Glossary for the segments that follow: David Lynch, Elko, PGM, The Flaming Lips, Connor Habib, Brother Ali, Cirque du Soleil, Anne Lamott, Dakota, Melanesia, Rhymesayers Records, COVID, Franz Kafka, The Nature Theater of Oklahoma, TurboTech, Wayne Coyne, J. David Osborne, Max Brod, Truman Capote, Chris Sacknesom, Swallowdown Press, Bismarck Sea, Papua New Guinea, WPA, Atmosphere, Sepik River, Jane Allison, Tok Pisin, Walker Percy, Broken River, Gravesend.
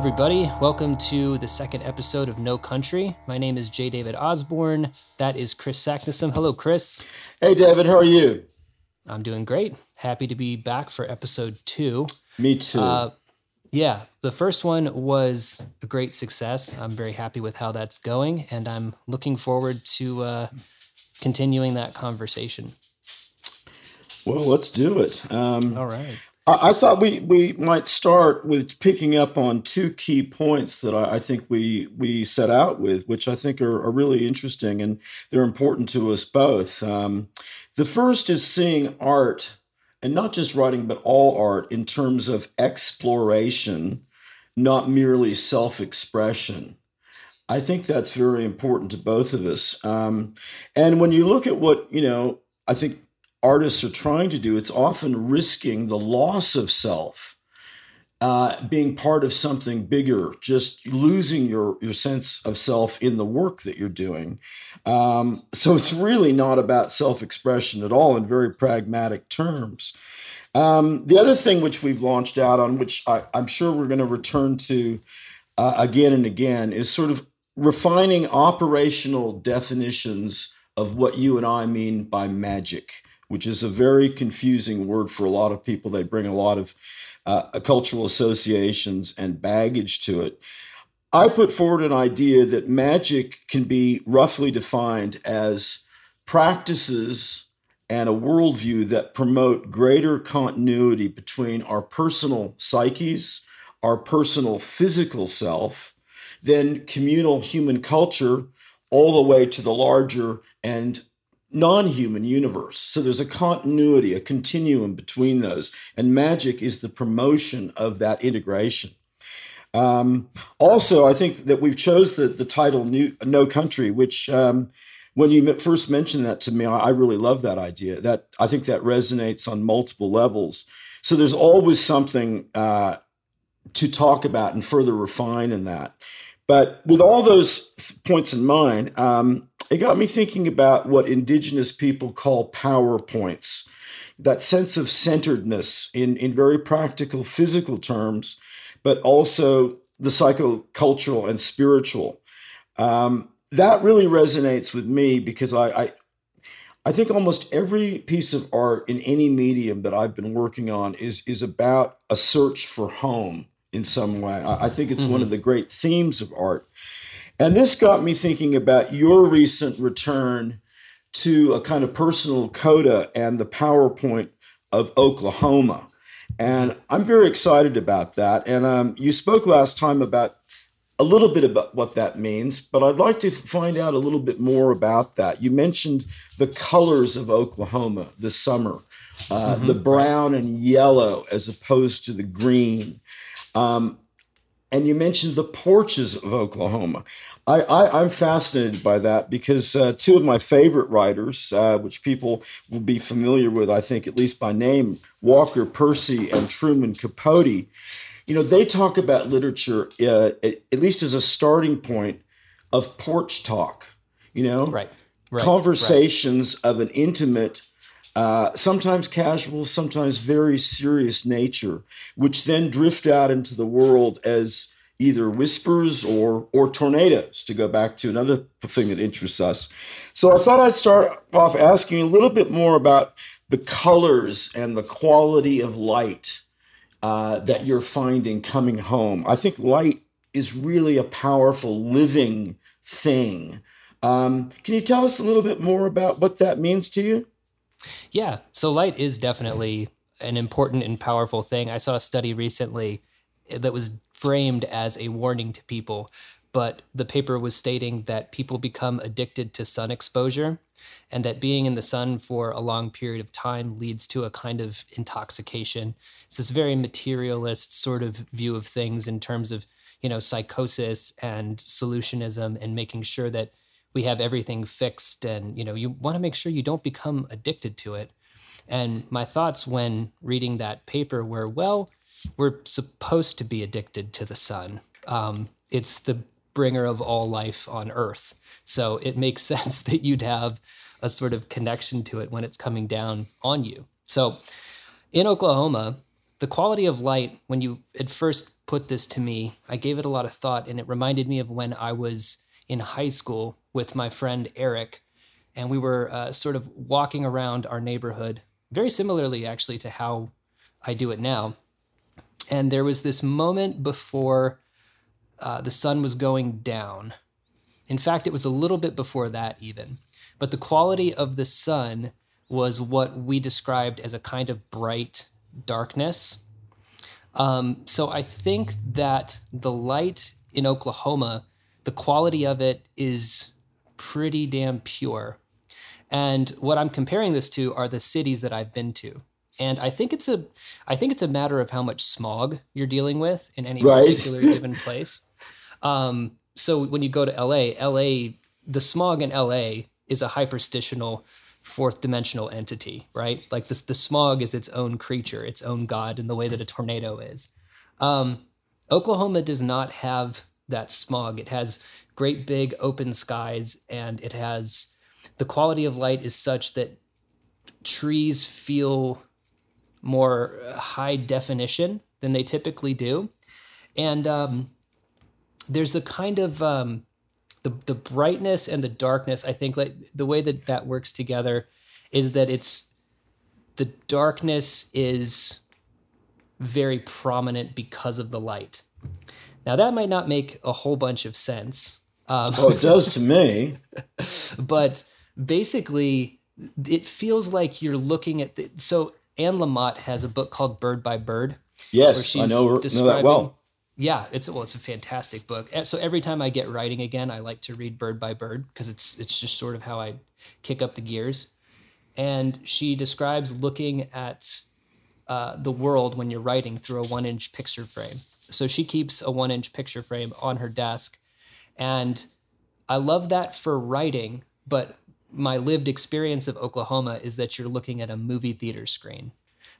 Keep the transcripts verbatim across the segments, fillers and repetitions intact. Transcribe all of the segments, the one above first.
everybody. Welcome to the second episode of No Country. My name is J. David Osborne. That is Chris Sacknesom. Hello, Chris. Hey, David. How are you? I'm doing great. Happy to be back for episode two. Me too. Uh, yeah, the first one was a great success. I'm very happy with how that's going, and I'm looking forward to uh, continuing that conversation. Well, let's do it. Um, All right. I thought we, we might start with picking up on two key points that I, I think we we set out with, which I think are, are really interesting, and they're important to us both. Um, the first is seeing art, and not just writing, but all art, in terms of exploration, not merely self-expression. I think that's very important to both of us. Um, and when you look at what, you know, I think artists are trying to do, it's often risking the loss of self, uh, being part of something bigger, just losing your, your sense of self in the work that you're doing. Um, so it's really not about self-expression at all in very pragmatic terms. Um, the other thing which we've launched out on, which I, I'm sure we're going to return to uh, again and again, is sort of refining operational definitions of what you and I mean by magic, which is a very confusing word for a lot of people. They bring a lot of uh, cultural associations and baggage to it. I put forward an idea that magic can be roughly defined as practices and a worldview that promote greater continuity between our personal psyches, our personal physical self, then communal human culture, all the way to the larger and non-human universe. So there's a continuity, a continuum between those. And magic is the promotion of that integration. Um, also, I think that we've chose the, the title New, No Country, which um, when you first mentioned that to me, I, I really love that idea. That I think that resonates on multiple levels. So there's always something uh, to talk about and further refine in that. But with all those points in mind, um, it got me thinking about what indigenous people call PowerPoints, that sense of centeredness in, in very practical physical terms, but also the psychocultural and spiritual. Um, that really resonates with me because I, I, I think almost every piece of art in any medium that I've been working on is, is about a search for home in some way. I, I think it's mm-hmm. one of the great themes of art. And this got me thinking about your recent return to a kind of personal coda and the PowerPoint of Oklahoma. And I'm very excited about that. And um, you spoke last time about a little bit about what that means, but I'd like to find out a little bit more about that. You mentioned the colors of Oklahoma this summer, uh, mm-hmm. the brown and yellow as opposed to the green. Um, and you mentioned the porches of Oklahoma. I, I, I'm fascinated by that because uh, two of my favorite writers, uh, which people will be familiar with, I think, at least by name, Walker Percy and Truman Capote, you know, they talk about literature, uh, at least as a starting point, of porch talk, you know, right, right, conversations right. of an intimate, Uh, sometimes casual, sometimes very serious nature, which then drift out into the world as either whispers or or tornadoes, to go back to another thing that interests us. So I thought I'd start off asking you a little bit more about the colors and the quality of light uh, that yes. you're finding coming home. I think light is really a powerful living thing. Um, can you tell us a little bit more about what that means to you? Yeah. So light is definitely an important and powerful thing. I saw a study recently that was framed as a warning to people, but the paper was stating that people become addicted to sun exposure and that being in the sun for a long period of time leads to a kind of intoxication. It's this very materialist sort of view of things in terms of, you know, psychosis and solutionism and making sure that we have everything fixed and, you know, you want to make sure you don't become addicted to it. And my thoughts when reading that paper were, well, we're supposed to be addicted to the sun. Um, it's the bringer of all life on Earth. So it makes sense that you'd have a sort of connection to it when it's coming down on you. So in Oklahoma, the quality of light, when you at first put this to me, I gave it a lot of thought, and it reminded me of when I was in high school with my friend Eric, and we were uh, sort of walking around our neighborhood, very similarly actually to how I do it now. And there was this moment before uh, the sun was going down. In fact, it was a little bit before that even. But the quality of the sun was what we described as a kind of bright darkness. Um, so I think that the light in Oklahoma, the quality of it is pretty damn pure. And what I'm comparing this to are the cities that I've been to. And I think it's a, I think it's a matter of how much smog you're dealing with in any right. particular given place. Um, so when you go to L A, L A, the smog in L A is a hyperstitional fourth dimensional entity, right? Like this, the smog is its own creature, its own god in the way that a tornado is. Um, Oklahoma does not have that smog. It has great big open skies, and it has the quality of light is such that trees feel more high definition than they typically do. And um, there's a kind of um, the the brightness and the darkness. I think like the way that that works together is that it's the darkness is very prominent because of the light. Now, that might not make a whole bunch of sense. Um, oh, it does to me. But basically, it feels like you're looking at... The, so Anne Lamott has a book called Bird by Bird. Yes, I know, know that well. Yeah, it's well, it's a fantastic book. So every time I get writing again, I like to read Bird by Bird because it's it's just sort of how I kick up the gears. And she describes looking at uh, the world when you're writing through a one-inch picture frame. So she keeps a one-inch picture frame on her desk. And I love that for writing, but my lived experience of Oklahoma is that you're looking at a movie theater screen.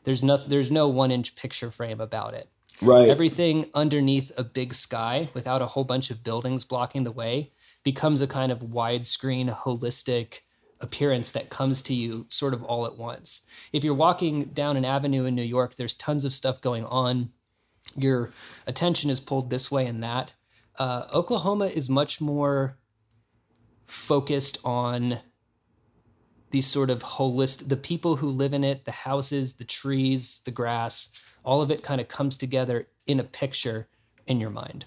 There's no, there's no one-inch picture frame about it. Right. Everything underneath a big sky without a whole bunch of buildings blocking the way becomes a kind of widescreen, holistic appearance that comes to you sort of all at once. If you're walking down an avenue in New York, there's tons of stuff going on. Your attention is pulled this way and that. Uh, Oklahoma is much more focused on these sort of holistic, the people who live in it, the houses, the trees, the grass, all of it kind of comes together in a picture in your mind.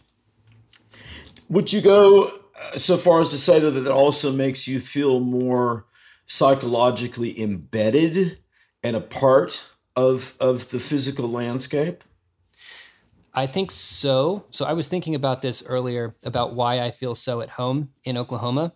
Would you go so far as to say that that also makes you feel more psychologically embedded and a part of of the physical landscape? I think so. So I was thinking about this earlier about why I feel so at home in Oklahoma.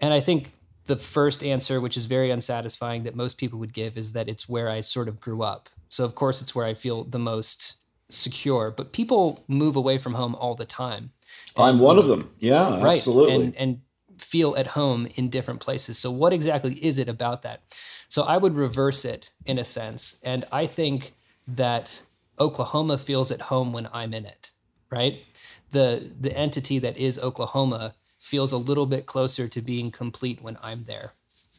And I think the first answer, which is very unsatisfying that most people would give, is that it's where I sort of grew up. So of course it's where I feel the most secure, but people move away from home all the time. And I'm one of them. Yeah, right, absolutely. And, and feel at home in different places. So what exactly is it about that? So I would reverse it in a sense. And I think that Oklahoma feels at home when I'm in it, right? The the entity that is Oklahoma feels a little bit closer to being complete when I'm there.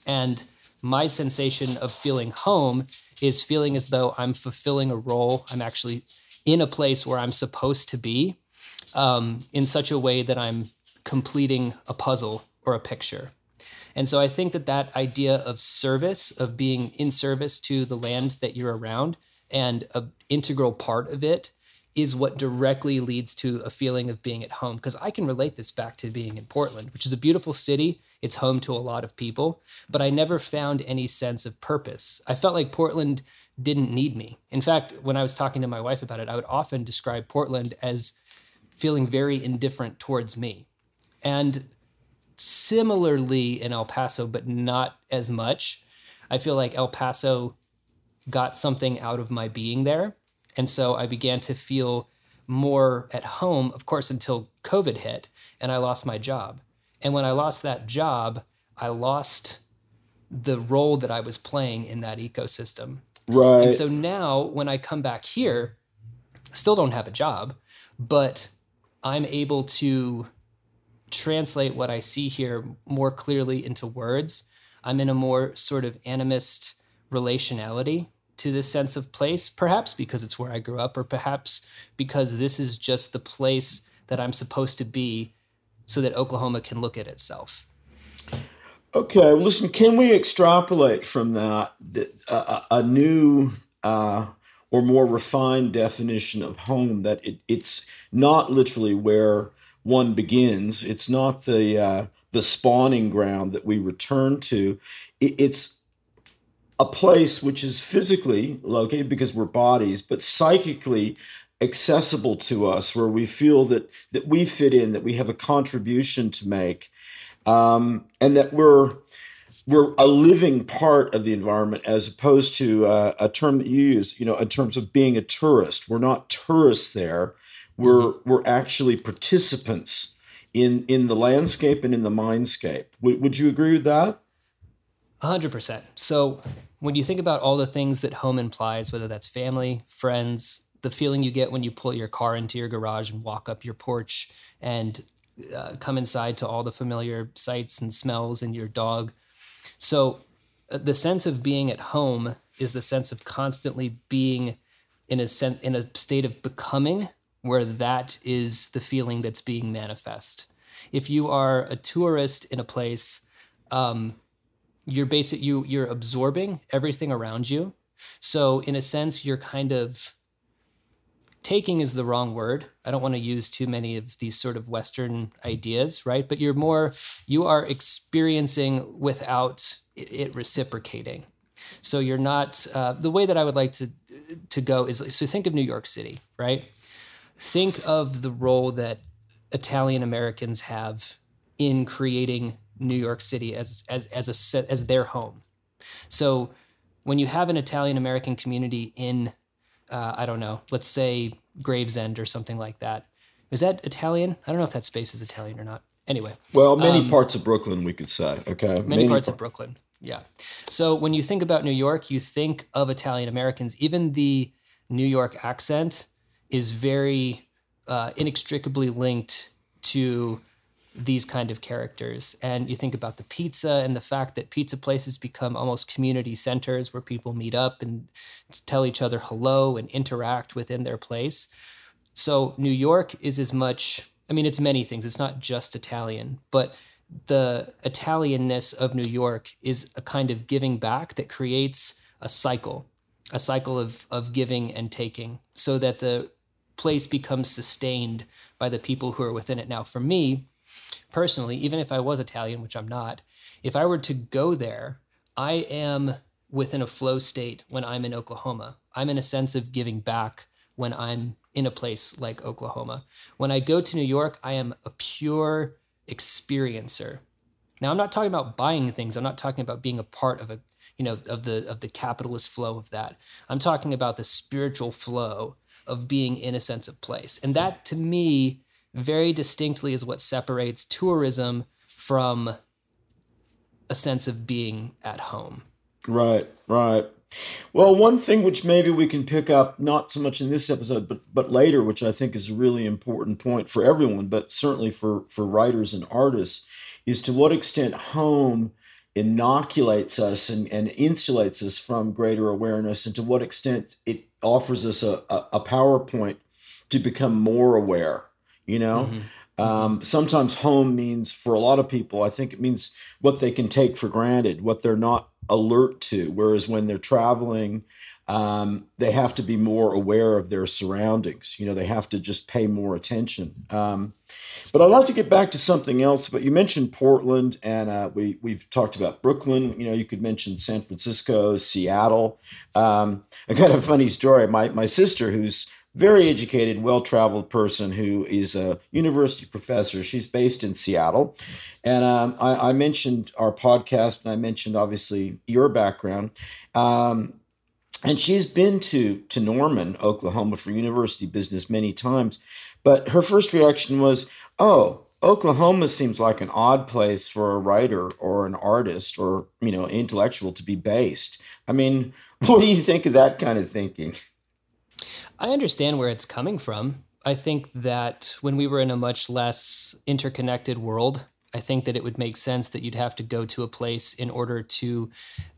And my sensation of feeling home is feeling as though I'm fulfilling a role. I'm actually in a place where I'm supposed to be um, in such a way that I'm completing a puzzle or a picture. And so I think that that idea of service, of being in service to the land that you're around, and an integral part of it is what directly leads to a feeling of being at home. Because I can relate this back to being in Portland, which is a beautiful city. It's home to a lot of people, but I never found any sense of purpose. I felt like Portland didn't need me. In fact, when I was talking to my wife about it, I would often describe Portland as feeling very indifferent towards me. And similarly in El Paso, but not as much, I feel like El Paso got something out of my being there. And so I began to feel more at home, of course, until COVID hit and I lost my job. And when I lost that job, I lost the role that I was playing in that ecosystem. Right. And so now when I come back here, still don't have a job, but I'm able to translate what I see here more clearly into words. I'm in a more sort of animist relationality to this sense of place, perhaps because it's where I grew up, or perhaps because this is just the place that I'm supposed to be so that Oklahoma can look at itself. Okay, listen, can we extrapolate from that a, a new uh, or more refined definition of home, that it, it's not literally where one begins, it's not the uh, the spawning ground that we return to, it, it's a place which is physically located because we're bodies, but psychically accessible to us, where we feel that that we fit in, that we have a contribution to make, um, and that we're we're a living part of the environment, as opposed to uh, a term that you use, you know, in terms of being a tourist. We're not tourists there. We're mm-hmm. we're actually participants in in the landscape and in the mindscape. W- would you agree with that? A hundred percent. So when you think about all the things that home implies, whether that's family, friends, the feeling you get when you pull your car into your garage and walk up your porch and uh, come inside to all the familiar sights and smells and your dog. So uh, the sense of being at home is the sense of constantly being in a sen- in a state of becoming, where that is the feeling that's being manifest. If you are a tourist in a place, um, you're basic, you you're absorbing everything around you. So in a sense, you're kind of taking is the wrong word. I don't want to use too many of these sort of Western ideas, right? But you're more, you are experiencing without it reciprocating. So you're not, uh, the way that I would like to to go is, so think of New York City, right? Think of the role that Italian Americans have in creating New York City as as as a as their home. So when you have an Italian American community in Uh, I don't know, let's say Gravesend or something like that. Is that Italian? I don't know if that space is Italian or not. Anyway. Well, many um, parts of Brooklyn, we could say, okay? Many, many parts par- of Brooklyn, yeah. So when you think about New York, you think of Italian Americans. Even the New York accent is very uh, inextricably linked to these kind of characters. And you think about the pizza and the fact that pizza places become almost community centers where people meet up and tell each other hello and interact within their place. So New York is as much, I mean, it's many things. It's not just Italian, but the Italianness of New York is a kind of giving back that creates a cycle, a cycle of, of giving and taking, so that the place becomes sustained by the people who are within it. Now, for me, personally, even if I was Italian, which I'm not, if I were to go there, I am within a flow state when I'm in Oklahoma. I'm in a sense of giving back when I'm in a place like Oklahoma. When I go to New York, I am a pure experiencer. Now, I'm not talking about buying things. I'm not talking about being a part of a, you know, of the of the capitalist flow of that. I'm talking about the spiritual flow of being in a sense of place. And that, to me, very distinctly is what separates tourism from a sense of being at home. Right, right. Well, one thing which maybe we can pick up, not so much in this episode, but but later, which I think is a really important point for everyone, but certainly for, for writers and artists, is to what extent home inoculates us and, and insulates us from greater awareness, and to what extent it offers us a, a, a PowerPoint to become more aware. You know, mm-hmm. um, sometimes home means, for a lot of people, I think it means what they can take for granted, what they're not alert to. Whereas when they're traveling, um, they have to be more aware of their surroundings. You know, they have to just pay more attention. Um, but I'd like to get back to something else. But you mentioned Portland, and uh, we, we've talked about Brooklyn. You know, you could mention San Francisco, Seattle. Um, I got a funny story. My, my sister, who's very educated, well-traveled person who is a university professor. She's based in Seattle. And um, I, I mentioned our podcast, and I mentioned, obviously, your background. Um, and she's been to, to Norman, Oklahoma, for university business many times. But her first reaction was, oh, Oklahoma seems like an odd place for a writer or an artist or, you know, intellectual to be based. I mean, what do you think of that kind of thinking? I understand where it's coming from. I think that when we were in a much less interconnected world, I think that it would make sense that you'd have to go to a place in order to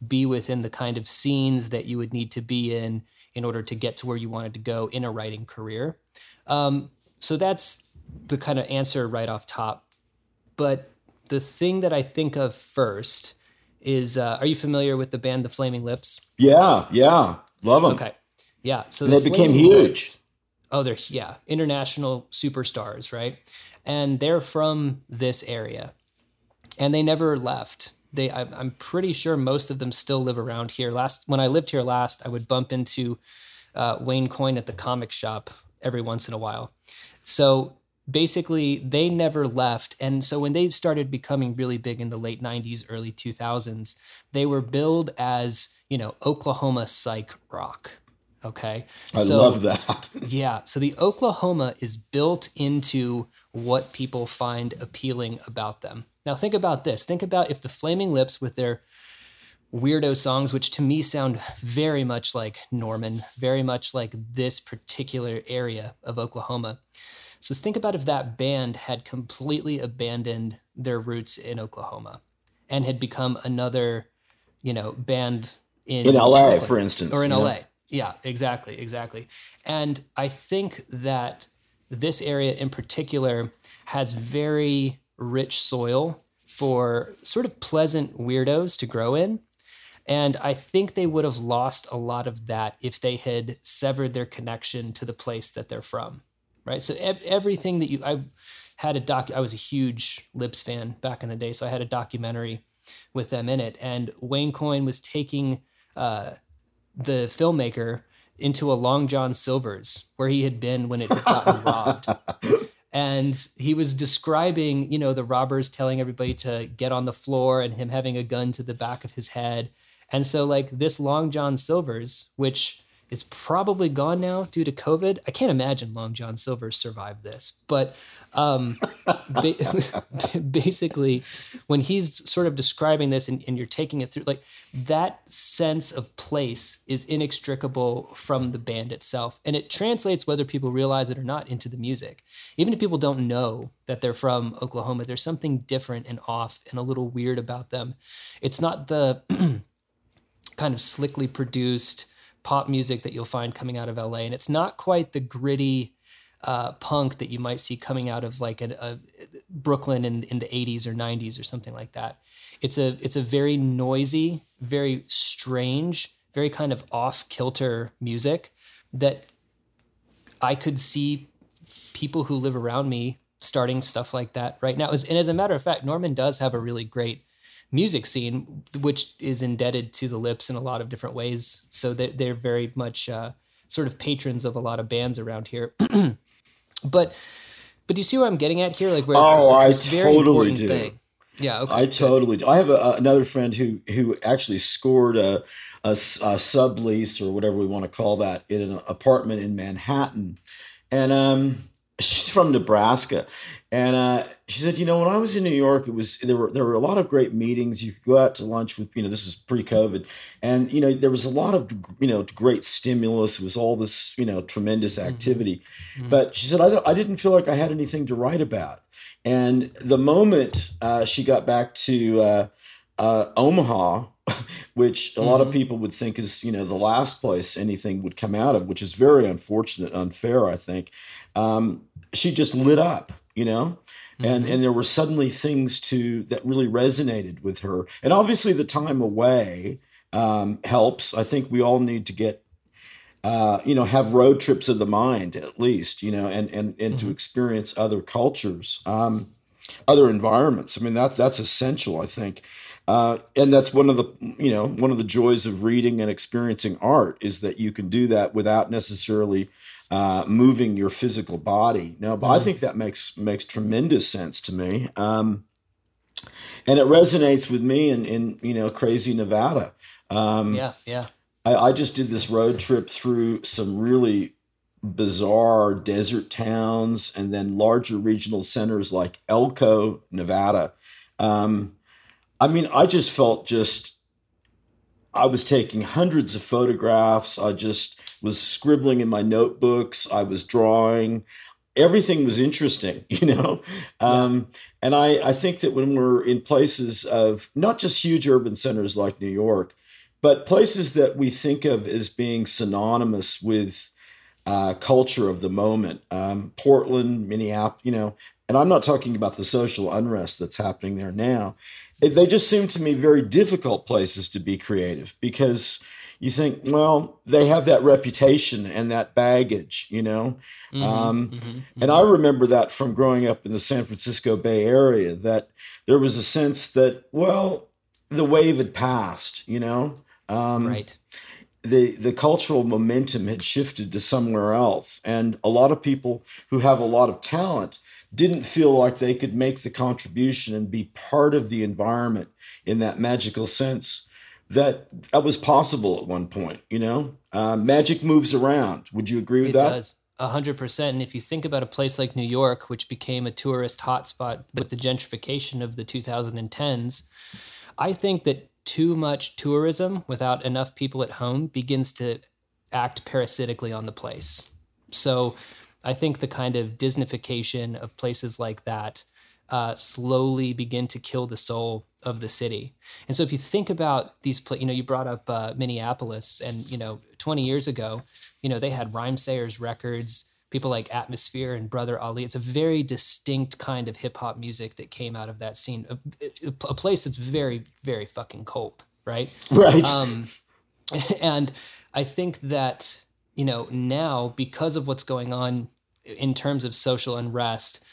be within the kind of scenes that you would need to be in in order to get to where you wanted to go in a writing career. Um, so that's the kind of answer right off top. But the thing that I think of first is, uh, are you familiar with the band The Flaming Lips? Yeah, yeah. Love them. Okay. Yeah. So the they became huge. Lips, oh, they're, yeah, international superstars, right? And they're from this area. And they never left. They, I, I'm pretty sure most of them still live around here. Last, when I lived here last, I would bump into uh, Wayne Coyne at the comic shop every once in a while. So basically, they never left. And so when they started becoming really big in the late nineties, early two thousands, they were billed as, you know, Oklahoma psych rock. Okay. I so, love that. Yeah. So the Oklahoma is built into what people find appealing about them. Now think about this. Think about if the Flaming Lips with their weirdo songs, which to me sound very much like Norman, very much like this particular area of Oklahoma. So think about if that band had completely abandoned their roots in Oklahoma and had become another, you know, band in, in L A, Oklahoma, for instance, or in L A. Know? Yeah, exactly, exactly. And I think that this area in particular has very rich soil for sort of pleasant weirdos to grow in. And I think they would have lost a lot of that if they had severed their connection to the place that they're from, right? So everything that you, I had a doc, I was a huge Lips fan back in the day, so I had a documentary with them in it. And Wayne Coyne was taking uh, the filmmaker into a Long John Silver's where he had been when it had gotten robbed. And he was describing, you know, the robbers telling everybody to get on the floor and him having a gun to the back of his head. And so like this Long John Silver's, which is probably gone now due to COVID. I can't imagine Long John Silver's survived this, but um, ba- basically when he's sort of describing this and, and you're taking it through, like that sense of place is inextricable from the band itself. And it translates, whether people realize it or not, into the music. Even if people don't know that they're from Oklahoma, there's something different and off and a little weird about them. It's not the kind of slickly produced pop music that you'll find coming out of L A. And it's not quite the gritty uh, punk that you might see coming out of like a, a Brooklyn in, in the eighties or nineties or something like that. It's a, it's a very noisy, very strange, very kind of off-kilter music that I could see people who live around me starting stuff like that right now. And as a matter of fact, Norman does have a really great music scene, which is indebted to the Lips in a lot of different ways. So they're, they're very much uh, sort of patrons of a lot of bands around here. but but do you see what I'm getting at here? Like, where oh, it's, it's I very totally do. Thing. Yeah, okay, I good. totally do. I have a, another friend who who actually scored a, a, a sublease or whatever we want to call that in an apartment in Manhattan, and um. She's from Nebraska, and uh, she said, "You know, when I was in New York, it was there were there were a lot of great meetings. You could go out to lunch with, you know, this was pre-COVID, and you know there was a lot of you know great stimulus. It was all this you know tremendous activity, mm-hmm. but she said I don't, I didn't feel like I had anything to write about. And the moment uh, she got back to uh, uh, Omaha." Which a lot mm-hmm. of people would think is, you know, the last place anything would come out of, which is very unfortunate, unfair, I think. Um, she just lit up, you know, mm-hmm. and, and there were suddenly things to that really resonated with her. And obviously the time away um, helps. I think we all need to get, uh, you know, have road trips of the mind at least, you know, and, and, and mm-hmm. to experience other cultures, um, other environments. I mean, that that's essential, I think. Uh, and that's one of the, you know, one of the joys of reading and experiencing art is that you can do that without necessarily uh, moving your physical body. No, but mm-hmm. I think that makes makes tremendous sense to me, um, and it resonates with me in, in you know crazy Nevada. Um, yeah, yeah. I, I just did this road trip through some really bizarre desert towns and then larger regional centers like Elko, Nevada. Um, I mean, I just felt just, I was taking hundreds of photographs. I just was scribbling in my notebooks. I was drawing. everything was interesting, you know? Um, yeah. And I, I think that when we're in places of not just huge urban centers like New York, but places that we think of as being synonymous with uh, culture of the moment, um, Portland, Minneapolis, you know, and I'm not talking about the social unrest that's happening there now. They just seem to me very difficult places to be creative because you think, well, they have that reputation and that baggage, you know? Mm-hmm, um, mm-hmm, mm-hmm. And I remember that from growing up in the San Francisco Bay Area, that there was a sense that, well, the wave had passed, you know? Um, right. The, the cultural momentum had shifted to somewhere else. And a lot of people who have a lot of talent didn't feel like they could make the contribution and be part of the environment in that magical sense that that was possible at one point, you know? Uh, magic moves around. Would you agree with it that? It does, one hundred percent. And if you think about a place like New York, which became a tourist hotspot with the gentrification of the two thousand tens, I think that too much tourism without enough people at home begins to act parasitically on the place. So I think the kind of Disneyfication of places like that uh, slowly begin to kill the soul of the city. And so if you think about these, pla- you know, you brought up uh, Minneapolis and, you know, twenty years ago, you know, they had Rhymesayers Records, people like Atmosphere and Brother Ali. It's a very distinct kind of hip hop music that came out of that scene, a, a place that's very, very fucking cold. Right. Right. Um, and I think that, you know, now because of what's going on in terms of social unrest,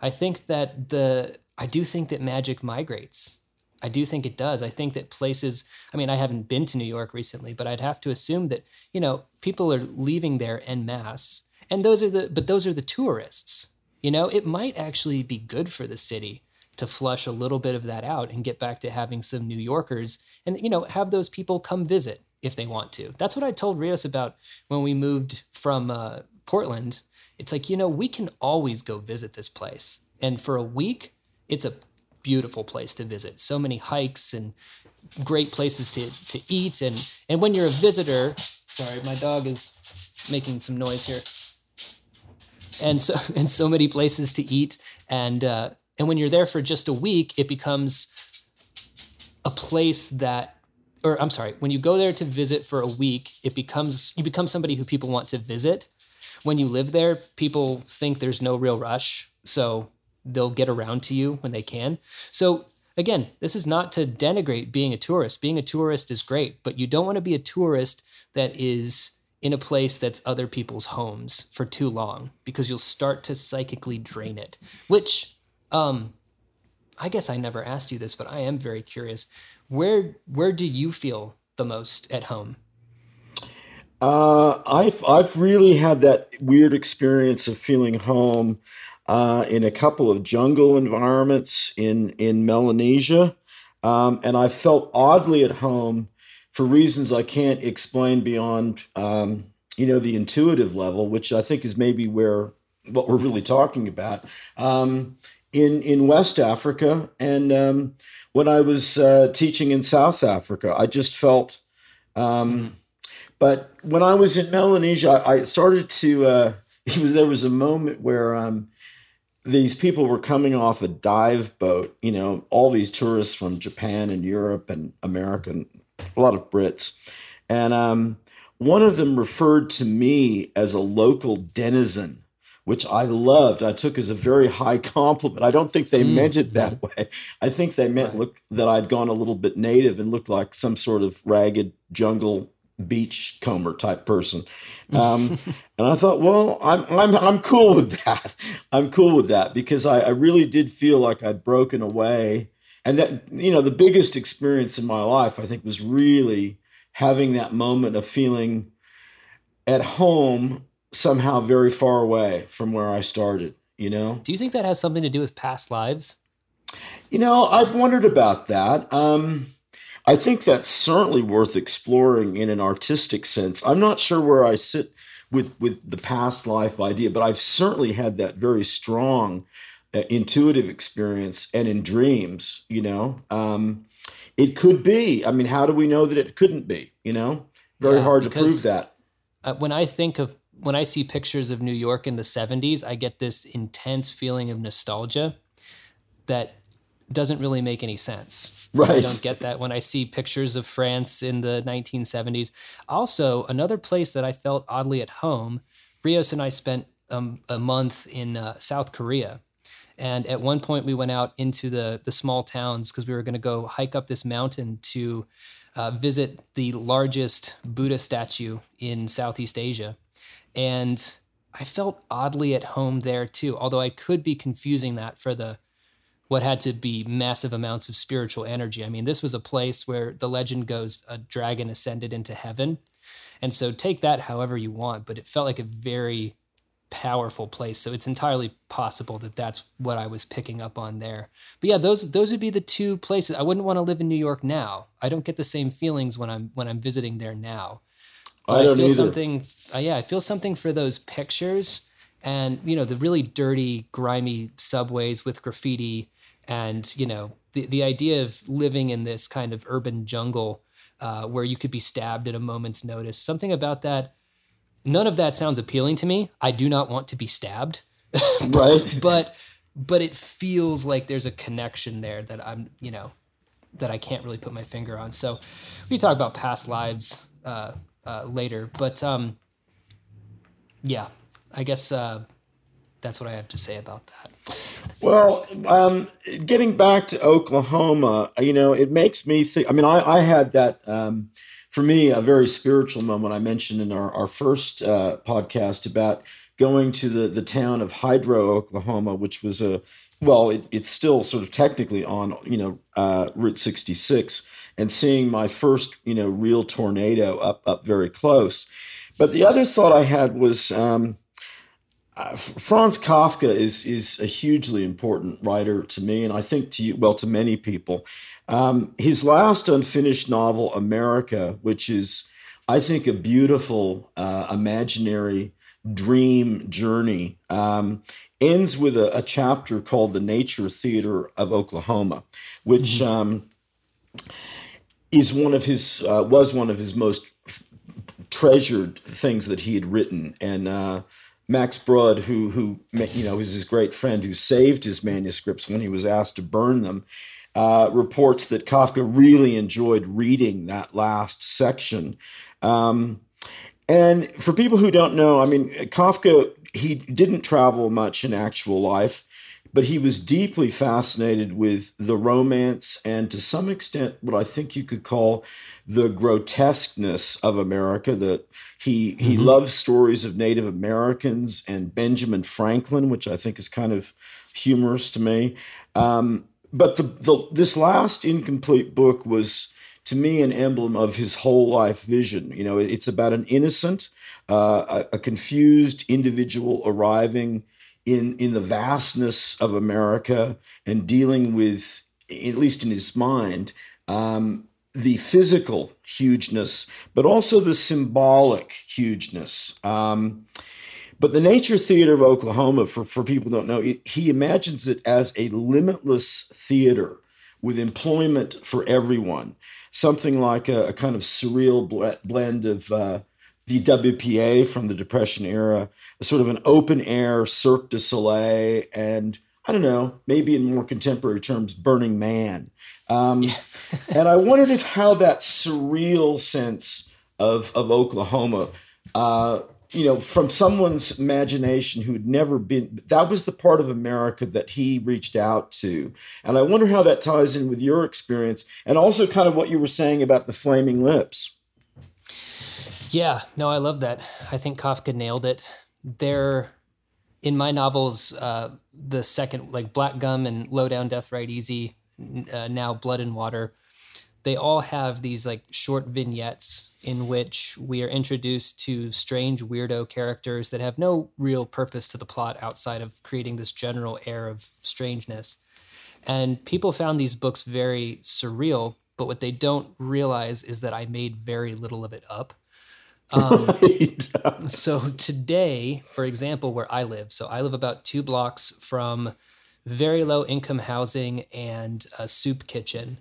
I think that the, I do think that magic migrates. I do think it does. I think that places, I mean, I haven't been to New York recently, but I'd have to assume that, you know, people are leaving there en masse. And those are the, but those are the tourists, you know, it might actually be good for the city to flush a little bit of that out and get back to having some New Yorkers and, you know, have those people come visit if they want to. That's what I told Rios about when we moved from uh, Portland. It's like, you know, we can always go visit this place. And for a week, it's a beautiful place to visit. So many hikes and great places to, to eat. And, and when you're a visitor, sorry, my dog is making some noise here. And so, and so many places to eat. And, uh, and when you're there for just a week, it becomes a place that, or I'm sorry, when you go there to visit for a week, it becomes, you become somebody who people want to visit. When you live there, people think there's no real rush, so they'll get around to you when they can. So again, this is not to denigrate being a tourist. Being a tourist is great, but you don't want to be a tourist that is in a place that's other people's homes for too long because you'll start to psychically drain it, which um, I guess I never asked you this, but I am very curious. Where where do you feel the most at home? Uh, I've, I've really had that weird experience of feeling home uh, in a couple of jungle environments in, in Melanesia. Um, and I felt oddly at home for reasons I can't explain beyond, um, you know, the intuitive level, which I think is maybe where, what we're really talking about, um, in, in West Africa. And um, when I was uh, teaching in South Africa, I just felt, um, mm. But when I was in Melanesia, I started to, uh, it was, there was a moment where um, these people were coming off a dive boat, you know, all these tourists from Japan and Europe and America, and a lot of Brits. And um, one of them referred to me as a local denizen, which I loved. I took as a very high compliment. I don't think they mm. meant it that way. I think they meant right. look that I'd gone a little bit native and looked like some sort of ragged jungle beachcomber type person, um, and I thought, well, I'm I'm I'm cool with that. I'm cool with that because I, I really did feel like I'd broken away, and that, you know, the biggest experience in my life, I think, was really having that moment of feeling at home somehow very far away from where I started. You know, do you think that has something to do with past lives? You know, I've wondered about that. Um, I think that's certainly worth exploring in an artistic sense. I'm not sure where I sit with, with the past life idea, but I've certainly had that very strong uh, intuitive experience and in dreams, you know. Um, it could be. I mean, how do we know that it couldn't be, you know? Very yeah, hard to prove that. Uh, when I think of when I see pictures of New York in the seventies, I get this intense feeling of nostalgia that doesn't really make any sense. Right. I don't get that when I see pictures of France in the nineteen seventies. Also, another place that I felt oddly at home, Rios and I spent um, a month in uh, South Korea. And at one point we went out into the, the small towns because we were going to go hike up this mountain to uh, visit the largest Buddha statue in Southeast Asia. And I felt oddly at home there too, although I could be confusing that for the what had to be massive amounts of spiritual energy. I mean, this was a place where the legend goes a dragon ascended into heaven. And so take that however you want, but it felt like a very powerful place. So it's entirely possible that that's what I was picking up on there. But yeah, those those would be the two places. I wouldn't want to live in New York now. I don't get the same feelings when I'm when I'm visiting there now. But I don't I feel either. Something, uh, yeah, I feel something for those pictures and, you know, the really dirty, grimy subways with graffiti and, you know, the, the idea of living in this kind of urban jungle uh, where you could be stabbed at a moment's notice. Something about that. None of that sounds appealing to me. I do not want to be stabbed. Right. But but it feels like there's a connection there that I'm, you know, that I can't really put my finger on. So we talk about past lives uh Uh, later, but um, yeah, I guess uh, that's what I have to say about that. Well, um, getting back to Oklahoma, you know, it makes me think. I mean, I, I had that um, for me a very spiritual moment I mentioned in our our first uh, podcast about going to the the town of Hydro, Oklahoma, which was a well, it, it's still sort of technically on you know uh, Route sixty-six. And seeing my first, you know, real tornado up up very close. But the other thought I had was um, uh, Franz Kafka is is a hugely important writer to me, and I think to you, well, to many people. Um, his last unfinished novel, America, which is, I think, a beautiful uh, imaginary dream journey, um, ends with a, a chapter called The Nature Theater of Oklahoma, which. Mm-hmm. Um, is one of his uh, was one of his most f- treasured things that he had written, and uh, Max Brod, who who you know is his great friend, who saved his manuscripts when he was asked to burn them, uh, reports that Kafka really enjoyed reading that last section. Um, and for people who don't know, I mean, Kafka, he didn't travel much in actual life. But he was deeply fascinated with the romance and, to some extent, what I think you could call the grotesqueness of America. The, he he mm-hmm. loves stories of Native Americans and Benjamin Franklin, which I think is kind of humorous to me. Um, but the, the this last incomplete book was, to me, an emblem of his whole life vision. You know, it's about an innocent, uh, a, a confused individual arriving in in the vastness of America and dealing with, at least in his mind, um, the physical hugeness, but also the symbolic hugeness. Um, but the Nature Theater of Oklahoma, for, for people who don't know, it, he imagines it as a limitless theater with employment for everyone, something like a, a kind of surreal bl- blend of uh, the W P A from the Depression era, sort of an open-air Cirque du Soleil and, I don't know, maybe in more contemporary terms, Burning Man. Um, yeah. And I wondered if how that surreal sense of, of Oklahoma, uh, you know, from someone's imagination who'd never been, that was the part of America that he reached out to. And I wonder how that ties in with your experience and also kind of what you were saying about the Flaming Lips. Yeah, no, I love that. I think Kafka nailed it. There, in my novels, uh, the second, like Black Gum and Low Down Death Right Easy, uh, now Blood and Water, they all have these like short vignettes in which we are introduced to strange weirdo characters that have no real purpose to the plot outside of creating this general air of strangeness. And people found these books very surreal, but what they don't realize is that I made very little of it up. Um, so today, for example, where I live, so I live about two blocks from very low income housing and a soup kitchen.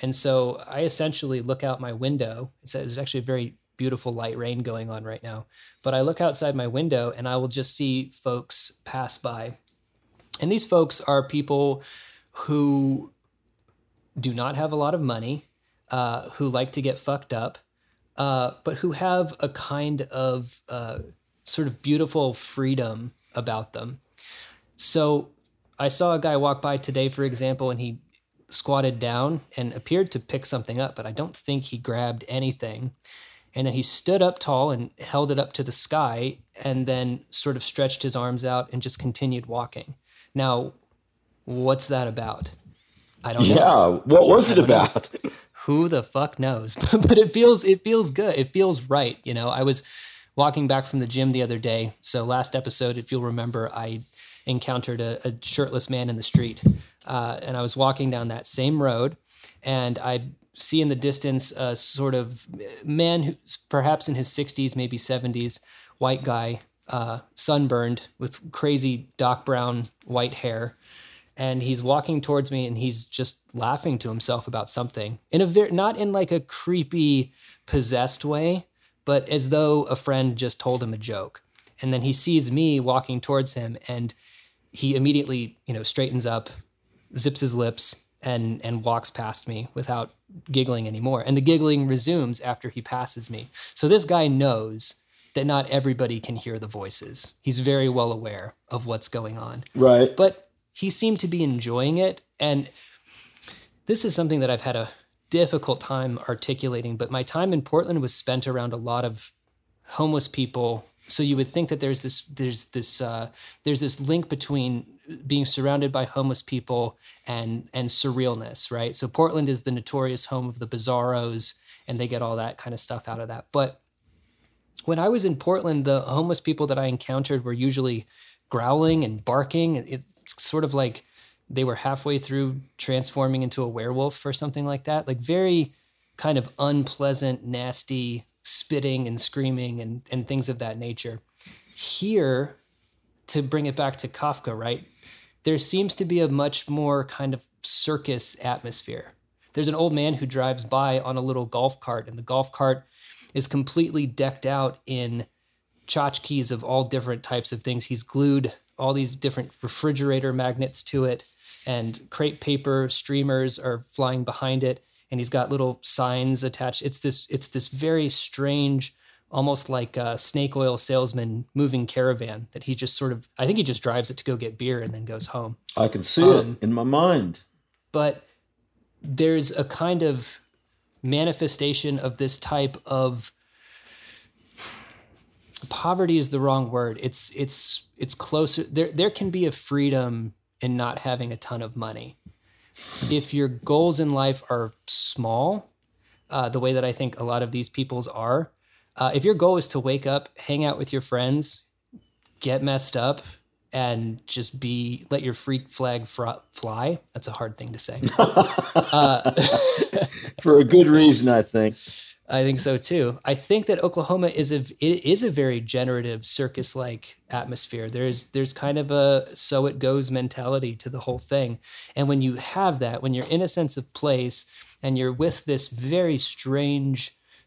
And so I essentially look out my window. It's, it's actually a very beautiful light rain going on right now. But I look outside my window and I will just see folks pass by. And these folks are people who do not have a lot of money, uh, who like to get fucked up, uh, but who have a kind of uh, sort of beautiful freedom about them. So I saw a guy walk by today, for example, and he squatted down and appeared to pick something up, but I don't think he grabbed anything. And then he stood up tall and held it up to the sky and then sort of stretched his arms out and just continued walking. Now, what's that about? I don't know. Yeah, what was it about? Who the fuck knows? But it feels it feels good. It feels right, you know. I was walking back from the gym the other day. So last episode, if you'll remember, I encountered a, a shirtless man in the street. Uh, and I was walking down that same road, and I see in the distance a sort of man who's perhaps in his sixties, maybe seventies, white guy, uh, sunburned with crazy dark brown white hair. And he's walking towards me, and he's just laughing to himself about something. in a ver- Not in like a creepy, possessed way, but as though a friend just told him a joke. And then he sees me walking towards him, and he immediately, you know, straightens up, zips his lips, and and walks past me without giggling anymore. And the giggling resumes after he passes me. So this guy knows that not everybody can hear the voices. He's very well aware of what's going on. Right. But he seemed to be enjoying it. And this is something that I've had a difficult time articulating, but my time in Portland was spent around a lot of homeless people. So you would think that there's this there's this uh, there's this link between being surrounded by homeless people and and surrealness, right? So Portland is the notorious home of the bizarros, and they get all that kind of stuff out of that. But when I was in Portland, the homeless people that I encountered were usually growling and barking. It's sort of like they were halfway through transforming into a werewolf or something like that. Like very kind of unpleasant, nasty spitting and screaming and, and things of that nature. Here, to bring it back to Kafka, right? There seems to be a much more kind of circus atmosphere. There's an old man who drives by on a little golf cart, and the golf cart is completely decked out in tchotchkes of all different types of things. He's glued all these different refrigerator magnets to it, and crepe paper streamers are flying behind it, and he's got little signs attached. It's this, it's this very strange, almost like a snake oil salesman moving caravan that he just sort of, I think he just drives it to go get beer and then goes home. I can see um, it in my mind. But there's a kind of manifestation of this type of poverty is the wrong word. It's, it's, it's closer. There, there can be a freedom in not having a ton of money. If your goals in life are small, uh, the way that I think a lot of these people's are, Uh, if your goal is to wake up, hang out with your friends, get messed up, and just be, let your freak flag fr- fly. That's a hard thing to say. uh, For a good reason, I think. I think so too. I think that Oklahoma is a it is a very generative circus-like atmosphere. There's there's kind of a so it goes mentality to the whole thing. And when you have that, when you're in a sense of place and you're with this very strange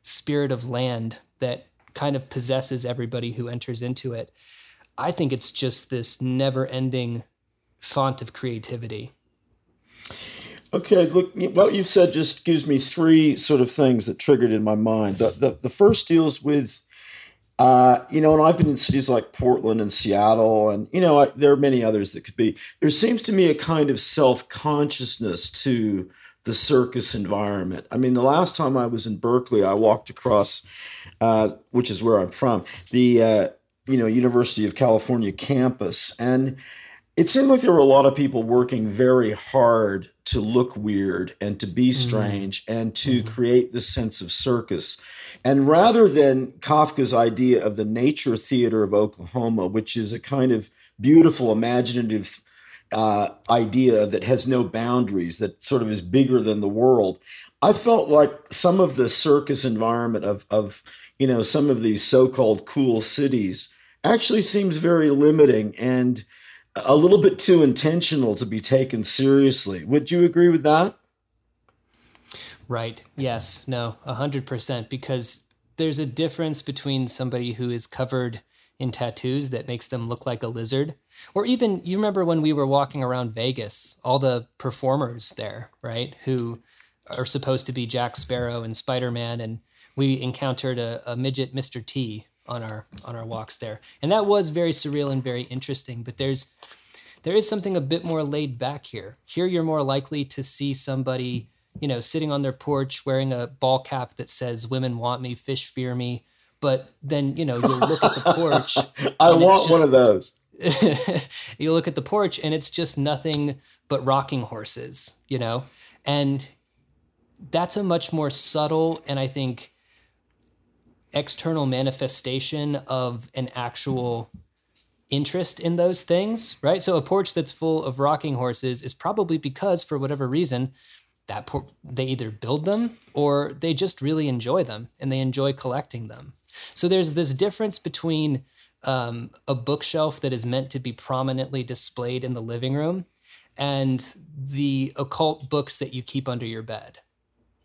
spirit of land that kind of possesses everybody who enters into it, I think it's just this never-ending font of creativity. Okay, look, what you've said just gives me three sort of things that triggered in my mind. The the, the first deals with, uh, you know, and I've been in cities like Portland and Seattle, and, you know, I, there are many others that could be. There seems to me a kind of self-consciousness to the circus environment. I mean, the last time I was in Berkeley, I walked across, uh, which is where I'm from, the uh, you know University of California campus, and it seemed like there were a lot of people working very hard to look weird and to be strange mm-hmm. and to mm-hmm. create this sense of circus. And rather than Kafka's idea of the Nature Theater of Oklahoma, which is a kind of beautiful, imaginative Uh, idea that has no boundaries, that sort of is bigger than the world. I felt like some of the circus environment of, of you know, some of these so-called cool cities actually seems very limiting and a little bit too intentional to be taken seriously. Would you agree with that? Right. Yes. No, a hundred percent, because there's a difference between somebody who is covered in tattoos that makes them look like a lizard. Or even, you remember when we were walking around Vegas, all the performers there, right, who are supposed to be Jack Sparrow and Spider-Man, and we encountered a, a midget Mister T on our on our walks there. And that was very surreal and very interesting, but there's there is something a bit more laid back here. Here you're more likely to see somebody, you know, sitting on their porch wearing a ball cap that says, "Women want me, fish fear me." But then, you know, you look at the porch. I want just, one of those. You look at the porch and it's just nothing but rocking horses, you know? And that's a much more subtle and I think external manifestation of an actual interest in those things, right? So a porch that's full of rocking horses is probably because, for whatever reason, that por- they either build them or they just really enjoy them and they enjoy collecting them. So there's this difference between um, a bookshelf that is meant to be prominently displayed in the living room and the occult books that you keep under your bed.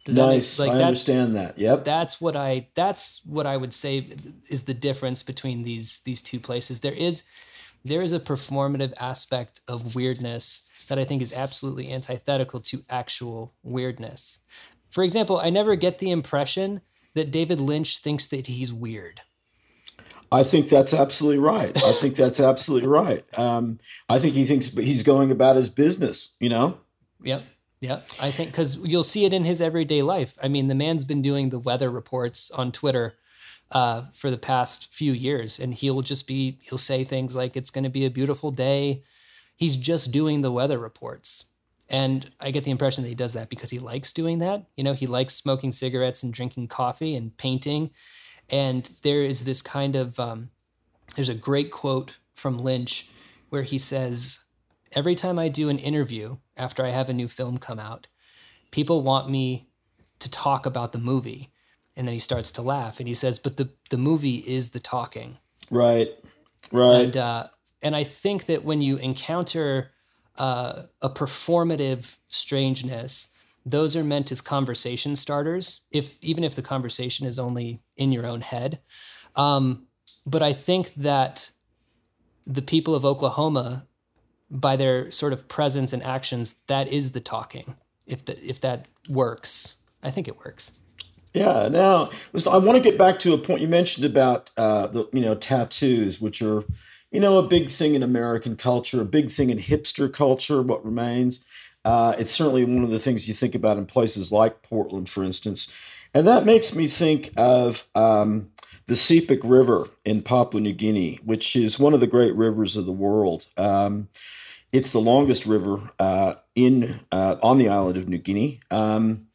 Does nice. That make, like, I understand that. Yep. That's what I, that's what I would say is the difference between these, these two places. There is, there is a performative aspect of weirdness that I think is absolutely antithetical to actual weirdness. For example, I never get the impression that David Lynch thinks that he's weird. I think that's absolutely right. I think that's absolutely right. Um, I think he thinks he's going about his business, you know? Yep. Yeah, I think because you'll see it in his everyday life. I mean, the man's been doing the weather reports on Twitter uh, for the past few years, and he'll just be, he'll say things like, it's going to be a beautiful day. He's just doing the weather reports. And I get the impression that he does that because he likes doing that. You know, he likes smoking cigarettes and drinking coffee and painting. And there is this kind of, um, there's a great quote from Lynch where he says, "Every time I do an interview after I have a new film come out, people want me to talk about the movie." And then he starts to laugh and he says, "But the, the movie is the talking." Right, right. And, uh, and I think that when you encounter uh, a performative strangeness, those are meant as conversation starters, if even if the conversation is only in your own head. Um, but I think that the people of Oklahoma, by their sort of presence and actions, that is the talking. If the, if that works, I think it works. Yeah. Now, listen, I want to get back to a point you mentioned about uh, the you know tattoos, which are you know a big thing in American culture, a big thing in hipster culture. What remains? Uh, it's certainly one of the things you think about in places like Portland, for instance, and that makes me think of um, the Sepik River in Papua New Guinea, which is one of the great rivers of the world. Um, It's the longest river uh, in uh, on the island of New Guinea, um,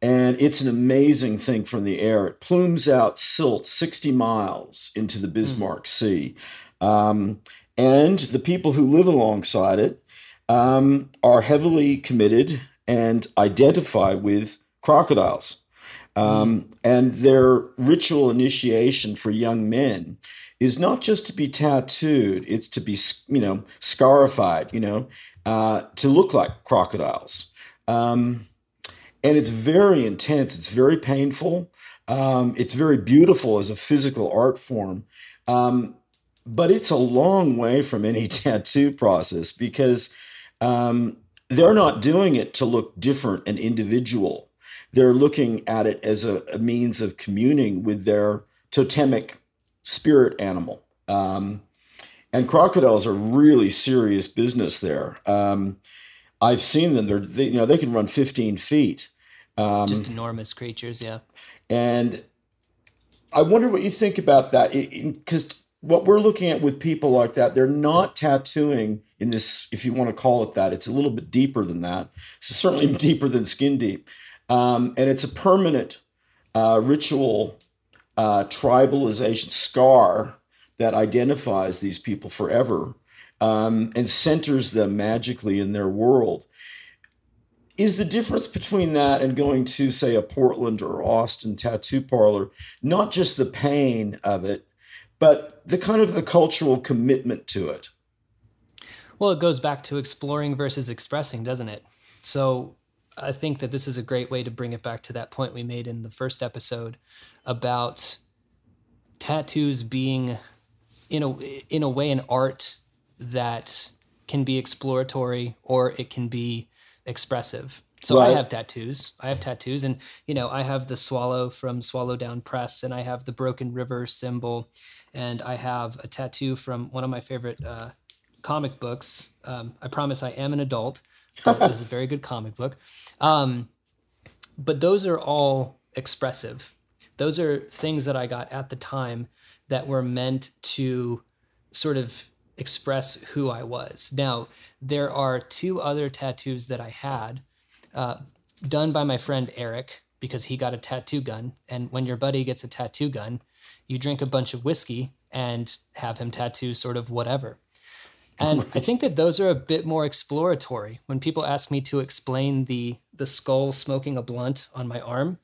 and it's an amazing thing from the air. It plumes out silt sixty miles into the Bismarck mm. Sea, um, and the people who live alongside it um, are heavily committed and identify with crocodiles. Um, mm. And their ritual initiation for young men is not just to be tattooed, it's to be, you know, scarified, you know, uh, to look like crocodiles. Um, and it's very intense. It's very painful. Um, it's very beautiful as a physical art form. Um, but it's a long way from any tattoo process because um, they're not doing it to look different and individual. They're looking at it as a, a means of communing with their totemic spirit animal. Um, and crocodiles are really serious business there. Um, I've seen them. They're, they, you know, they can run fifteen feet. Um, Just enormous creatures. Yeah. And I wonder what you think about that. Because what we're looking at with people like that, they're not tattooing in this, if you want to call it that. It's a little bit deeper than that. It's certainly deeper than skin deep. Um, and it's a permanent uh, ritual Uh, tribalization scar that identifies these people forever um, and centers them magically in their world. Is the difference between that and going to, say, a Portland or Austin tattoo parlor, not just the pain of it, but the kind of the cultural commitment to it? Well, it goes back to exploring versus expressing, doesn't it? So I think that this is a great way to bring it back to that point we made in the first episode about tattoos being in a in a way an art that can be exploratory or it can be expressive. So right. I have tattoos. I have tattoos, and you know, I have the swallow from Swallowdown Press, and I have the Broken River symbol, and I have a tattoo from one of my favorite uh, comic books. Um, I promise I am an adult. But it was a very good comic book. Um, but those are all expressive. Those are things that I got at the time that were meant to sort of express who I was. Now, there are two other tattoos that I had uh, done by my friend Eric, because he got a tattoo gun. And when your buddy gets a tattoo gun, you drink a bunch of whiskey and have him tattoo sort of whatever. And I think that those are a bit more exploratory. When people ask me to explain the the skull smoking a blunt on my arm,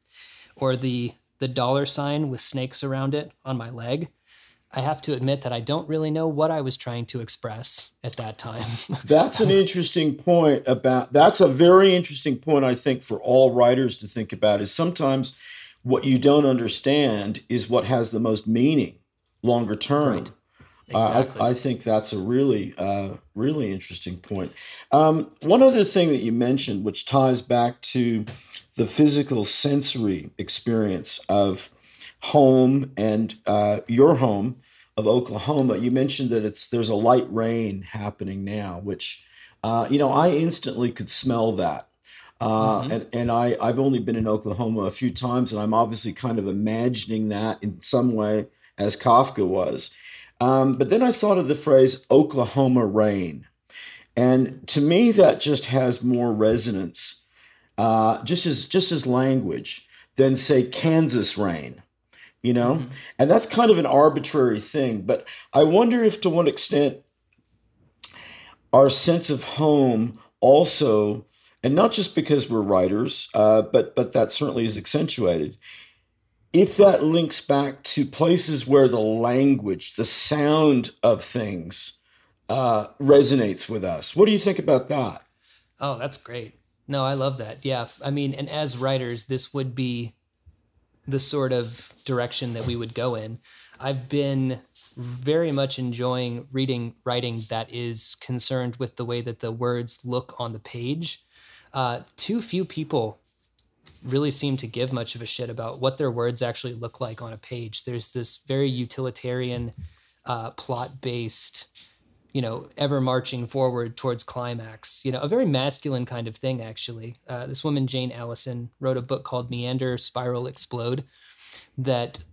or the the dollar sign with snakes around it on my leg, I have to admit that I don't really know what I was trying to express at that time. That's an interesting point about, that's a very interesting point, I think, for all writers to think about, is sometimes what you don't understand is what has the most meaning longer term. Right. Exactly. Uh, I, I think that's a really, uh, really interesting point. Um, one other thing that you mentioned, which ties back to the physical sensory experience of home and uh, your home of Oklahoma, you mentioned that it's there's a light rain happening now, which, uh, you know, I instantly could smell that. Uh, mm-hmm. And, and I, I've only been in Oklahoma a few times, and I'm obviously kind of imagining that in some way as Kafka was. Um, but then I thought of the phrase Oklahoma rain. And to me, that just has more resonance, uh, just as just as language, than, say, Kansas rain, you know? Mm-hmm. And that's kind of an arbitrary thing. But I wonder if, to what extent, our sense of home also, and not just because we're writers, uh, but but that certainly is accentuated, if that links back to places where the language, the sound of things uh, resonates with us. What do you think about that? Oh, that's great. No, I love that. Yeah. I mean, and as writers, this would be the sort of direction that we would go in. I've been very much enjoying reading writing that is concerned with the way that the words look on the page. Uh, too few people really seem to give much of a shit about what their words actually look like on a page. There's this very utilitarian, uh, plot-based, you know, ever marching forward towards climax, you know, a very masculine kind of thing, actually. Uh, this woman, Jane Allison, wrote a book called Meander, Spiral, Explode that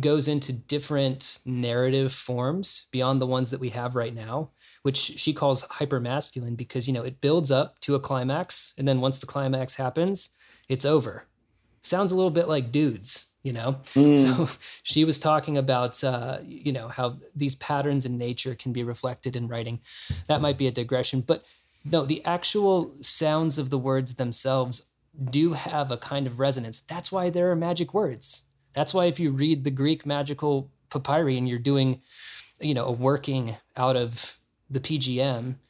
goes into different narrative forms beyond the ones that we have right now, which she calls hypermasculine because, you know, it builds up to a climax. And then once the climax happens, it's over. Sounds a little bit like dudes, you know? Mm. So she was talking about, uh, you know, how these patterns in nature can be reflected in writing. That might be a digression, but no, the actual sounds of the words themselves do have a kind of resonance. That's why there are magic words. That's why if you read the Greek magical papyri and you're doing, you know, a working out of the P G M,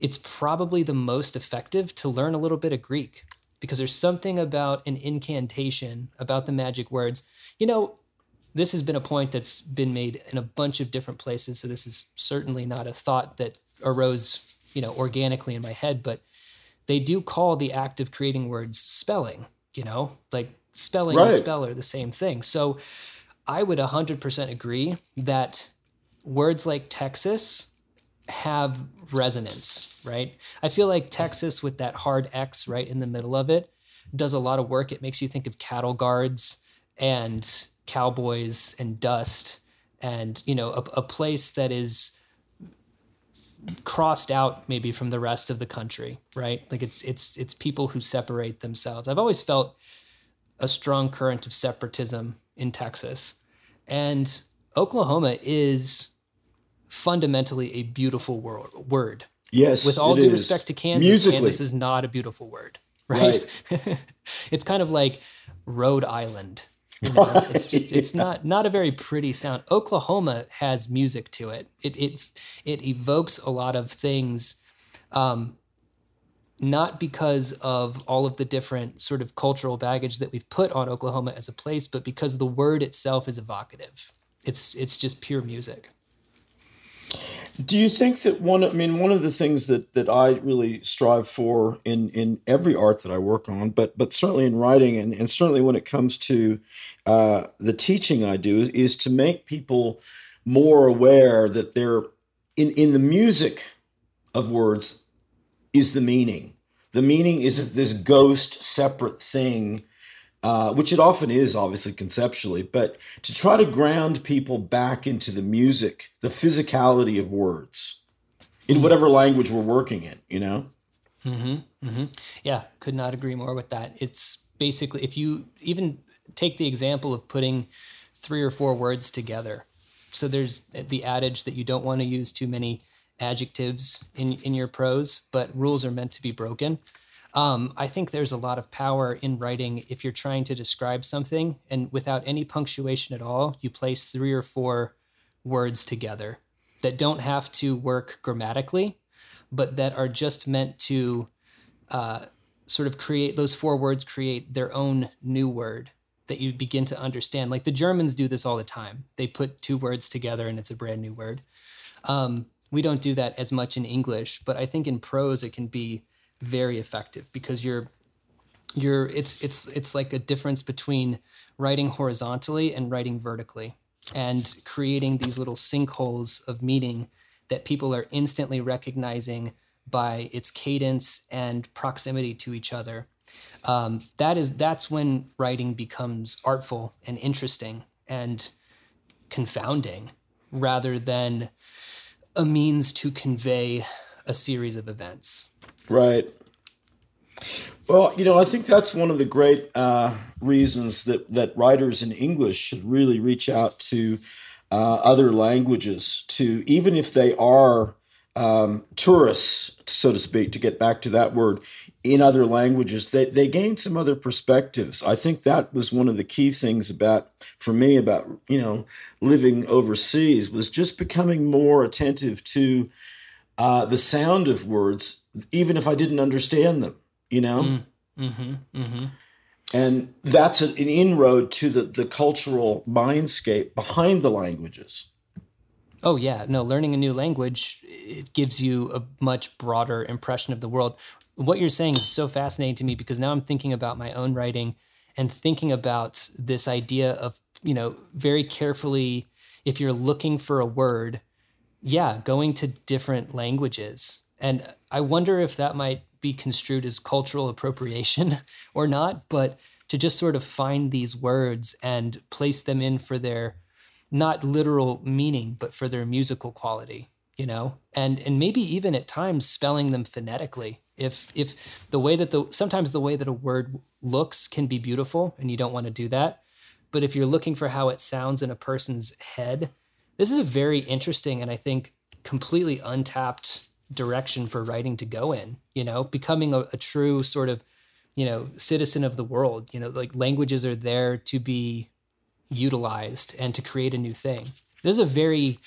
it's probably the most effective to learn a little bit of Greek. Because there's something about an incantation, about the magic words. You know, this has been a point that's been made in a bunch of different places, so this is certainly not a thought that arose, you know, organically in my head, but they do call the act of creating words spelling, you know? Like, spelling right. and spell are the same thing. So I would one hundred percent agree that words like Texas have resonance, right? I feel like Texas with that hard X right in the middle of it does a lot of work. It makes you think of cattle guards and cowboys and dust and, you know, a, a place that is crossed out maybe from the rest of the country, right? Like it's, it's, it's people who separate themselves. I've always felt a strong current of separatism in Texas, and Oklahoma is fundamentally a beautiful word. Yes, with all due is. respect to Kansas, Musically. Kansas is not a beautiful word, right? right. It's kind of like Rhode Island. You know? Right. It's just it's yeah. not not a very pretty sound. Oklahoma has music to it. It it it evokes a lot of things, um, not because of all of the different sort of cultural baggage that we've put on Oklahoma as a place, but because the word itself is evocative. It's it's just pure music. Do you think that one, I mean, one of the things that, that I really strive for in, in every art that I work on, but but certainly in writing and, and certainly when it comes to uh, the teaching I do, is, is to make people more aware that they're in, in the music of words is the meaning. The meaning isn't this ghost separate thing, uh, which it often is, obviously, conceptually, but to try to ground people back into the music, the physicality of words, in whatever language we're working in, you know? Mm-hmm. Mm-hmm. Yeah, could not agree more with that. It's basically, if you even take the example of putting three or four words together, so there's the adage that you don't want to use too many adjectives in, in your prose, but rules are meant to be broken. Um, I think there's a lot of power in writing if you're trying to describe something and without any punctuation at all, you place three or four words together that don't have to work grammatically, but that are just meant to uh, sort of create, those four words create their own new word that you begin to understand. Like the Germans do this all the time. They put two words together and it's a brand new word. Um, we don't do that as much in English, but I think in prose it can be very effective because you're, you're, it's, it's, it's like a difference between writing horizontally and writing vertically and creating these little sinkholes of meaning that people are instantly recognizing by its cadence and proximity to each other. Um, that is, that's when writing becomes artful and interesting and confounding rather than a means to convey a series of events. Right. Well, you know, I think that's one of the great uh, reasons that, that writers in English should really reach out to uh, other languages to, even if they are um, tourists, so to speak, to get back to that word, in other languages, they, they gain some other perspectives. I think that was one of the key things about, for me, about, you know, living overseas was just becoming more attentive to uh, the sound of words, even if I didn't understand them, you know? Mm, mm-hmm, mm-hmm. And that's an inroad to the, the cultural mindscape behind the languages. Oh, yeah. No, learning a new language, it gives you a much broader impression of the world. What you're saying is so fascinating to me because now I'm thinking about my own writing and thinking about this idea of, you know, very carefully, if you're looking for a word, yeah, going to different languages. And I wonder if that might be construed as cultural appropriation or not, but to just sort of find these words and place them in for their not literal meaning, but for their musical quality, you know, and and maybe even at times spelling them phonetically. If if the way that the sometimes the way that a word looks can be beautiful and you don't want to do that. But if you're looking for how it sounds in a person's head, this is a very interesting and I think completely untapped direction for writing to go in, you know, becoming a, a true sort of, you know, citizen of the world, you know, like languages are there to be utilized and to create a new thing. This is a very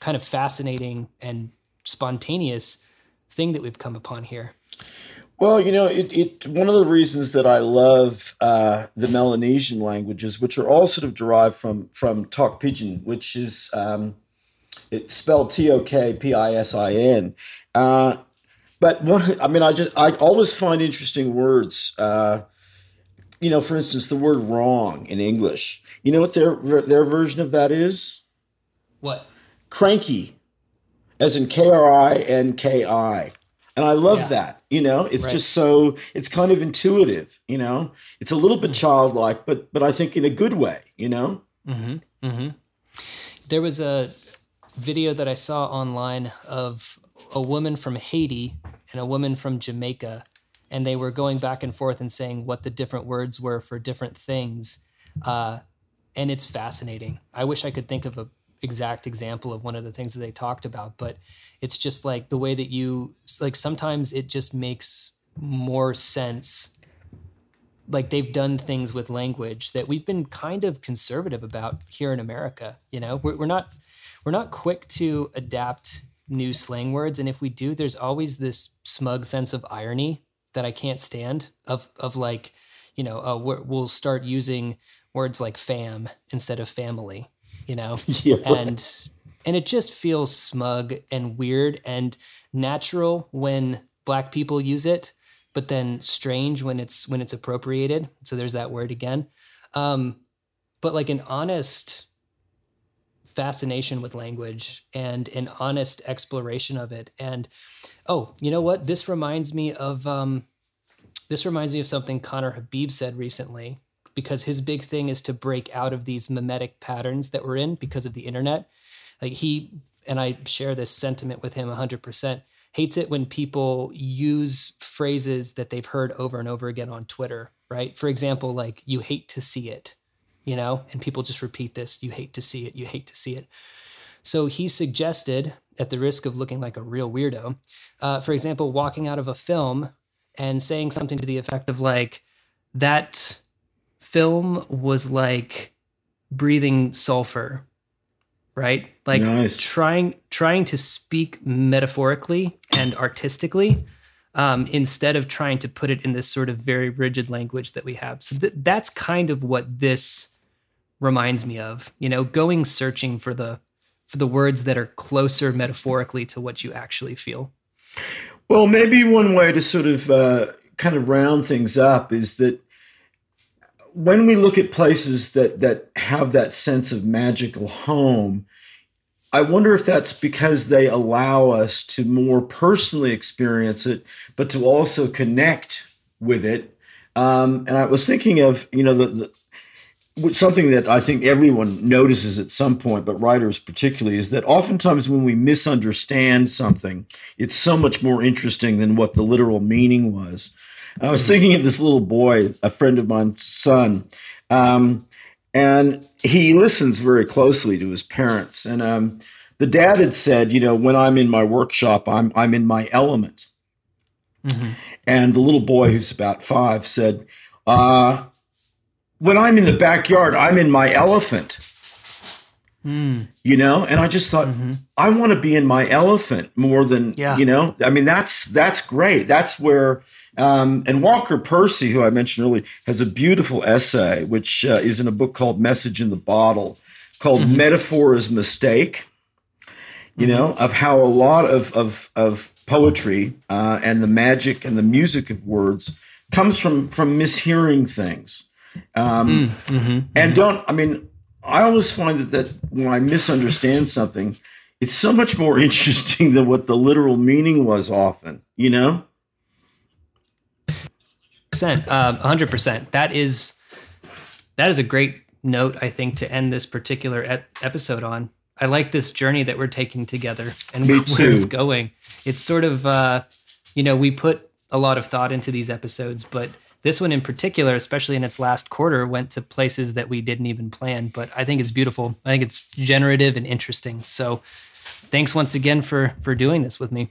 kind of fascinating and spontaneous thing that we've come upon here. Well, you know, it, it one of the reasons that I love uh, the Melanesian languages, which are all sort of derived from from Tok Pisin, which is um, it's spelled T O K P I S I N. Uh, but one, I mean, I just I always find interesting words. Uh, you know, for instance, the word "wrong" in English. You know what their their version of that is? What? Cranky, as in K R I N K I. And I love yeah. that, you know, it's right. just so, it's kind of intuitive, you know, it's a little bit mm-hmm. childlike, but, but I think in a good way, you know? Mm-hmm. Mm-hmm. There was a video that I saw online of a woman from Haiti and a woman from Jamaica, and they were going back and forth and saying what the different words were for different things. Uh, and it's fascinating. I wish I could think of a exact example of one of the things that they talked about, but it's just like the way that you, like sometimes it just makes more sense. Like they've done things with language that we've been kind of conservative about here in America. You know, we're, we're not, we're not quick to adapt new slang words. And if we do, there's always this smug sense of irony that I can't stand of, of like, you know, uh, we'll start using words like fam instead of family. you know? Yeah, right. And and it just feels smug and weird and natural when Black people use it, but then strange when it's when it's appropriated. So there's that word again. Um, but like an honest fascination with language and an honest exploration of it. And, oh, you know what? This reminds me of um, this reminds me of something Connor Habib said recently, because his big thing is to break out of these mimetic patterns that we're in because of the internet. Like he, and I share this sentiment with him one hundred percent, hates it when people use phrases that they've heard over and over again on Twitter, right? For example, like you hate to see it, you know, and people just repeat this, you hate to see it, you hate to see it. So he suggested, at the risk of looking like a real weirdo, uh, for example, walking out of a film and saying something to the effect of like, that film was like breathing sulfur, right? Like nice. trying trying to speak metaphorically and artistically, um, instead of trying to put it in this sort of very rigid language that we have. So th- that's kind of what this reminds me of, you know, going searching for the for the words that are closer metaphorically to what you actually feel. Well, maybe one way to sort of uh, kind of round things up is that when we look at places that that have that sense of magical home, I wonder if that's because they allow us to more personally experience it, but to also connect with it. Um, and I was thinking of, you know, the, the, something that I think everyone notices at some point, but writers particularly, is that oftentimes when we misunderstand something, it's so much more interesting than what the literal meaning was. I was thinking of this little boy, a friend of mine's son, um, and he listens very closely to his parents. And um, the dad had said, you know, when I'm in my workshop, I'm I'm in my element. Mm-hmm. And the little boy, who's about five, said, uh, when I'm in the backyard, I'm in my elephant. Mm. You know, and I just thought, mm-hmm. I want to be in my elephant more than, yeah. you know, I mean, that's that's great. That's where... Um, and Walker Percy, who I mentioned earlier, has a beautiful essay, which uh, is in a book called Message in the Bottle, called mm-hmm. Metaphor is Mistake, you mm-hmm. know, of how a lot of, of, of poetry uh, and the magic and the music of words comes from, from mishearing things. Um, mm-hmm. Mm-hmm. And don't, I mean, I always find that, that when I misunderstand something, it's so much more interesting than what the literal meaning was often, you know? Um, one hundred percent. That is that is a great note, I think, to end this particular ep- episode on. I like this journey that we're taking together and where it's going. It's sort of, uh, you know, we put a lot of thought into these episodes, but this one in particular, especially in its last quarter, went to places that we didn't even plan. But I think it's beautiful. I think it's generative and interesting. So thanks once again for for doing this with me.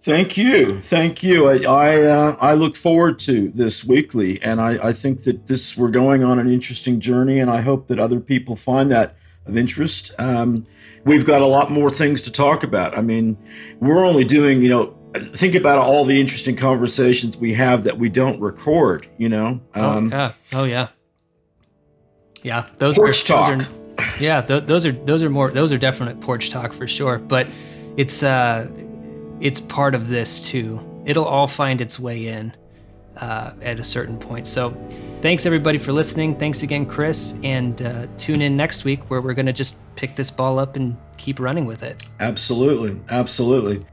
Thank you. Thank you. I I, uh, I look forward to this weekly, and I, I think that this we're going on an interesting journey, and I hope that other people find that of interest. Um, we've got a lot more things to talk about. I mean, we're only doing, you know, think about all the interesting conversations we have that we don't record, you know. Um, oh, yeah. Oh, yeah. Yeah. Those porch are, talk. Those are, yeah. Th- those are, those are more, those are definite porch talk for sure, but it's, uh, it's part of this too. It'll all find its way in uh, at a certain point. So thanks everybody for listening. Thanks again, Chris. And uh, tune in next week where we're going to just pick this ball up and keep running with it. Absolutely. Absolutely.